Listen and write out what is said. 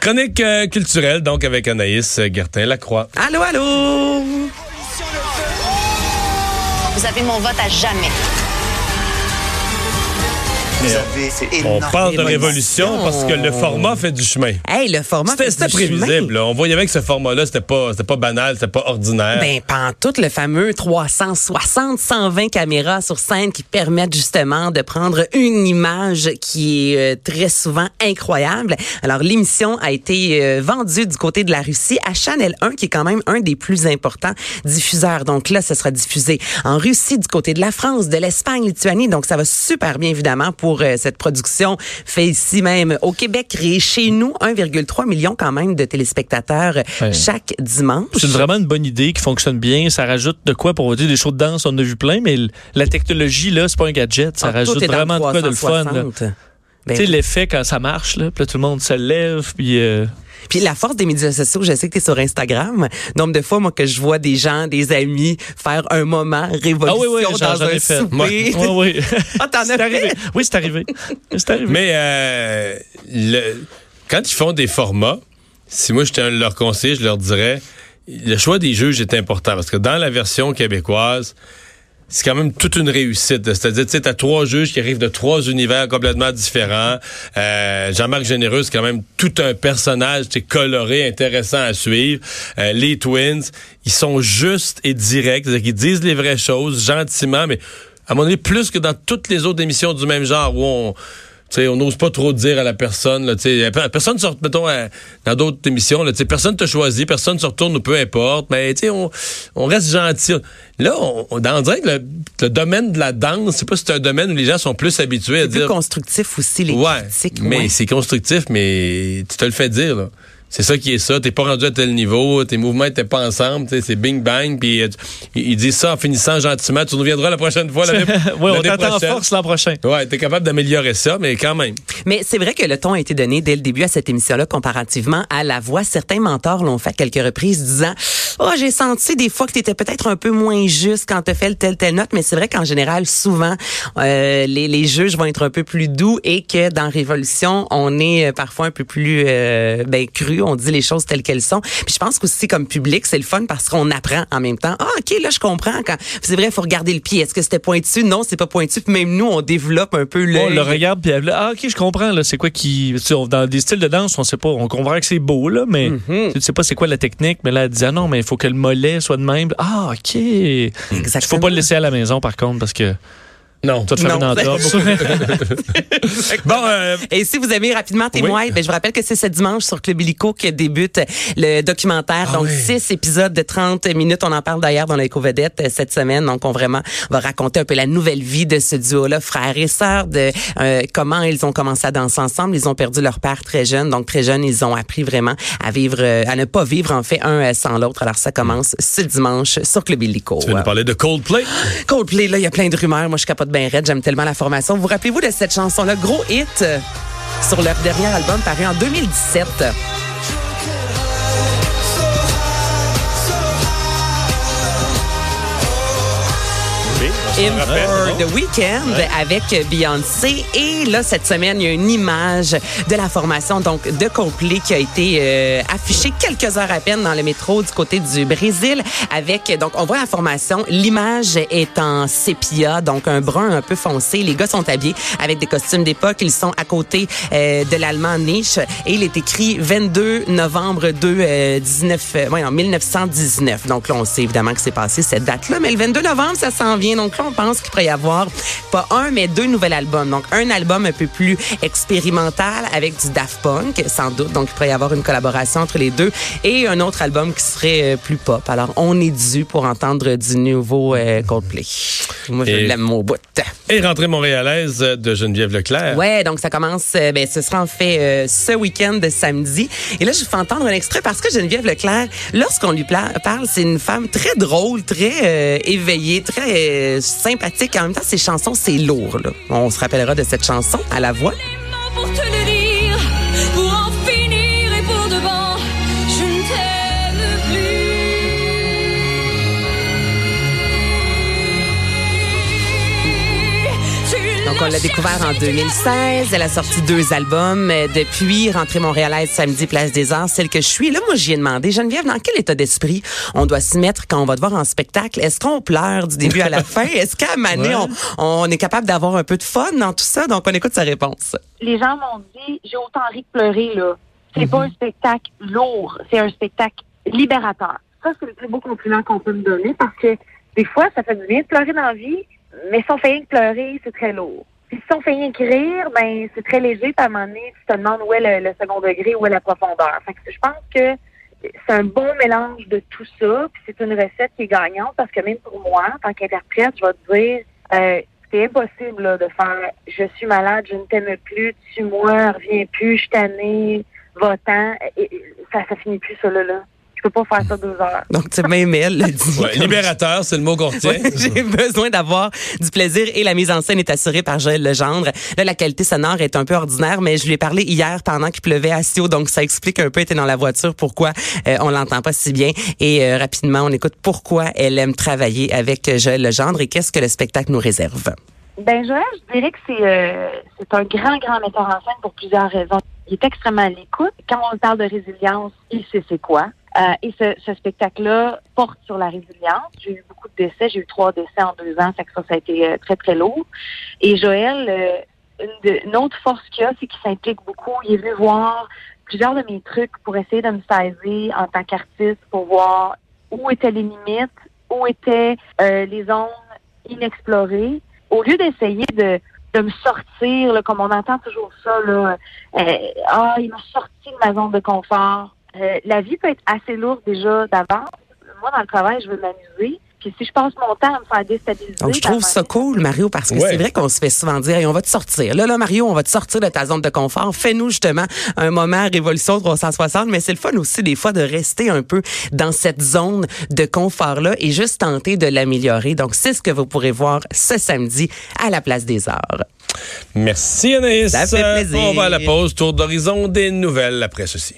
Chronique culturelle, donc, avec Anaïs Gertin-Lacroix. Allô, allô! Vous avez mon vote à jamais. On parle de révolution parce que le format fait du chemin. Hey, le format c'était fait du chemin. C'était prévisible. Là. On voyait bien que ce format-là, c'était pas banal, c'était pas ordinaire. Ben, pantoute, le fameux 360, 120 caméras sur scène qui permettent justement de prendre une image qui est très souvent incroyable. Alors, l'émission a été vendue du côté de la Russie à Channel 1, qui est quand même un des plus importants diffuseurs. Donc là, ce sera diffusé en Russie, du côté de la France, de l'Espagne, Lituanie. Donc, ça va super bien, évidemment, pour cette production fait ici même au Québec, et chez nous, 1,3 million quand même de téléspectateurs chaque dimanche. C'est vraiment une bonne idée qui fonctionne bien. Ça rajoute de quoi pour dire des shows de danse, on en a vu plein, mais la technologie, là, c'est pas un gadget. Ça rajoute vraiment de quoi de le fun. Ben, tu sais, l'effet quand ça marche, là, puis là, tout le monde se lève, puis... Puis la force des médias sociaux, je sais que t'es sur Instagram. Nombre de fois, moi, que je vois des gens, des amis, faire un moment révolution dans un souper. Oui. Ah, t'en as fait? Oui, c'est arrivé. Mais quand ils font des formats, si moi j'étais un de leurs conseillers, je leur dirais, le choix des juges est important. Parce que dans la version québécoise... c'est quand même toute une réussite. C'est-à-dire, tu sais, t'as trois juges qui arrivent de trois univers complètement différents. Jean-Marc Généreux, c'est quand même tout un personnage, tu sais, coloré, intéressant à suivre. Les Twins, ils sont justes et directs. C'est-à-dire qu'ils disent les vraies choses, gentiment, mais à mon avis, plus que dans toutes les autres émissions du même genre où on n'ose pas trop dire à la personne, là, personne sort, mettons, dans d'autres émissions, là, personne te choisit, personne se retourne ou peu importe, mais on reste gentil. Là, on dirait que le domaine de la danse, c'est pas si c'est un domaine où les gens sont plus habitués à dire... C'est plus constructif aussi, les critiques. Mais c'est constructif, mais tu te le fais dire, là. C'est ça qui est ça, t'es pas rendu à tel niveau, tes mouvements étaient pas ensemble, c'est bing-bang, puis ils disent ça en finissant gentiment, tu nous viendras la prochaine fois, on t'attend en force l'an prochain. Ouais, t'es capable d'améliorer ça, mais quand même. Mais c'est vrai que le ton a été donné dès le début à cette émission-là, comparativement à La Voix. Certains mentors l'ont fait quelques reprises, disant « Oh, j'ai senti des fois que t'étais peut-être un peu moins juste quand t'as fait telle note », mais c'est vrai qu'en général, souvent, les juges vont être un peu plus doux et que dans Révolution, on est parfois un peu plus cru. On dit les choses telles qu'elles sont. Puis je pense qu'aussi, comme public, c'est le fun parce qu'on apprend en même temps. Ah, OK, là, je comprends. C'est vrai, il faut regarder le pied. Est-ce que c'était pointu? Non, c'est pas pointu. Puis même nous, on développe un peu le... On le regarde, puis ah, OK, je comprends. Là, c'est quoi qui... Dans des styles de danse, on sait pas. On comprend que c'est beau, là, mais tu sais pas c'est quoi la technique. Mais là, elle dit, ah non, mais il faut que le mollet soit de même. Ah, OK. Exactement. Faut pas le laisser à la maison, par contre, parce que... Non, toi, tu fais une entorse. Et si vous aimez rapidement témoin, je vous rappelle que c'est ce dimanche sur Club Illico que débute le documentaire. Donc, 6 épisodes de 30 minutes. On en parle d'ailleurs dans l'éco-vedette cette semaine. Donc, on vraiment va raconter un peu la nouvelle vie de ce duo-là, frères et sœurs, de comment ils ont commencé à danser ensemble. Ils ont perdu leur père très jeune. Donc, très jeune, ils ont appris vraiment à vivre, à ne pas vivre, en fait, un sans l'autre. Alors, ça commence ce dimanche sur Club Illico. Tu veux nous parler de Coldplay? Coldplay, là, il y a plein de rumeurs. Moi, je suis capable ben raide, j'aime tellement la formation. Vous rappelez-vous de cette chanson-là? Gros hit sur leur dernier album paru en 2017. In the Weeknd avec Beyoncé. Et là, cette semaine, il y a une image de la formation donc de Coldplay qui a été affichée quelques heures à peine dans le métro du côté du Brésil. Avec donc, on voit la formation. L'image est en sépia, donc un brun un peu foncé. Les gars sont habillés avec des costumes d'époque. Ils sont à côté de l'Allemand Niche. Et il est écrit 22 novembre 1919. Donc là, on sait évidemment que c'est passé cette date-là. Mais le 22 novembre, ça s'en vient. Donc là, on pense qu'il pourrait y avoir pas un, mais deux nouveaux albums. Donc, un album un peu plus expérimental avec du Daft Punk, sans doute. Donc, il pourrait y avoir une collaboration entre les deux et un autre album qui serait plus pop. Alors, on est dû pour entendre du nouveau Coldplay. Moi, je l'aime au bout. Et rentrée montréalaise de Geneviève Leclerc. Ouais, donc ça commence, ce sera en fait ce week-end de samedi. Et là, je vous fais entendre un extrait parce que Geneviève Leclerc, lorsqu'on lui parle, c'est une femme très drôle, très éveillée, très sympathique. En même temps, ses chansons, c'est lourd, là. On se rappellera de cette chanson à La Voix. On l'a découvert en 2016. Elle a sorti 2 albums depuis. Rentrée montréalaise samedi, Place des Arts, Celle que je suis. Là, moi, j'y ai demandé, Geneviève, dans quel état d'esprit on doit s'y mettre quand on va te voir en spectacle? Est-ce qu'on pleure du début à la fin? Est-ce qu'à Mané, on est capable d'avoir un peu de fun dans tout ça? Donc, on écoute sa réponse. Les gens m'ont dit, j'ai autant ri que pleurer, là. C'est pas un spectacle lourd. C'est un spectacle libérateur. Ça, c'est le plus beau compliment qu'on peut me donner parce que des fois, ça fait du bien de pleurer dans la vie. Mais si on fait rien que pleurer, c'est très lourd. Puis si on fait rien que rire, ben c'est très léger. Puis à un moment donné, tu te demandes où est le second degré, où est la profondeur. Fait que je pense que c'est un bon mélange de tout ça. Puis c'est une recette qui est gagnante parce que même pour moi, en tant qu'interprète, je vais te dire, c'est impossible là, de faire « Je suis malade, je ne t'aime plus, tue-moi, reviens plus, je t'année, va-t'en ». Ça finit plus ça là. Je peux pas faire ça 2 heures. Donc, tu même elle le dit. Ouais, libérateur, c'est le mot qu'on retient. Ouais, j'ai besoin d'avoir du plaisir et la mise en scène est assurée par Joël Legendre. Là, la qualité sonore est un peu ordinaire, mais je lui ai parlé hier pendant qu'il pleuvait à Sio, donc ça explique un peu, elle était dans la voiture, pourquoi on l'entend pas si bien. Et rapidement, on écoute pourquoi elle aime travailler avec Joël Legendre et qu'est-ce que le spectacle nous réserve. Ben Joël, je dirais que c'est un grand metteur en scène pour plusieurs raisons. Il est extrêmement à l'écoute. Quand on parle de résilience, il sait c'est quoi. Et ce spectacle-là porte sur la résilience. J'ai eu beaucoup de décès. J'ai eu 3 décès en 2 ans. Fait que ça a été très lourd. Et Joël, une autre force qu'il a, c'est qu'il s'implique beaucoup. Il est venu voir plusieurs de mes trucs pour essayer de me saisir en tant qu'artiste pour voir où étaient les limites, où étaient les zones inexplorées. Au lieu d'essayer de me sortir, là, comme on entend toujours ça, là, il m'a sorti de ma zone de confort. La vie peut être assez lourde déjà d'avance. Moi, dans le travail, je veux m'amuser. Puis si je passe mon temps à me faire déstabiliser... Donc, je trouve ça cool, Mario, parce que c'est vrai qu'on se fait souvent dire, hey, on va te sortir. Là, Mario, on va te sortir de ta zone de confort. Fais-nous, justement, un moment Révolution 360. Mais c'est le fun aussi, des fois, de rester un peu dans cette zone de confort-là et juste tenter de l'améliorer. Donc, c'est ce que vous pourrez voir ce samedi à la Place des Arts. Merci, Anaïs. Ça fait plaisir. On va à la pause. Tour d'horizon des nouvelles après ceci.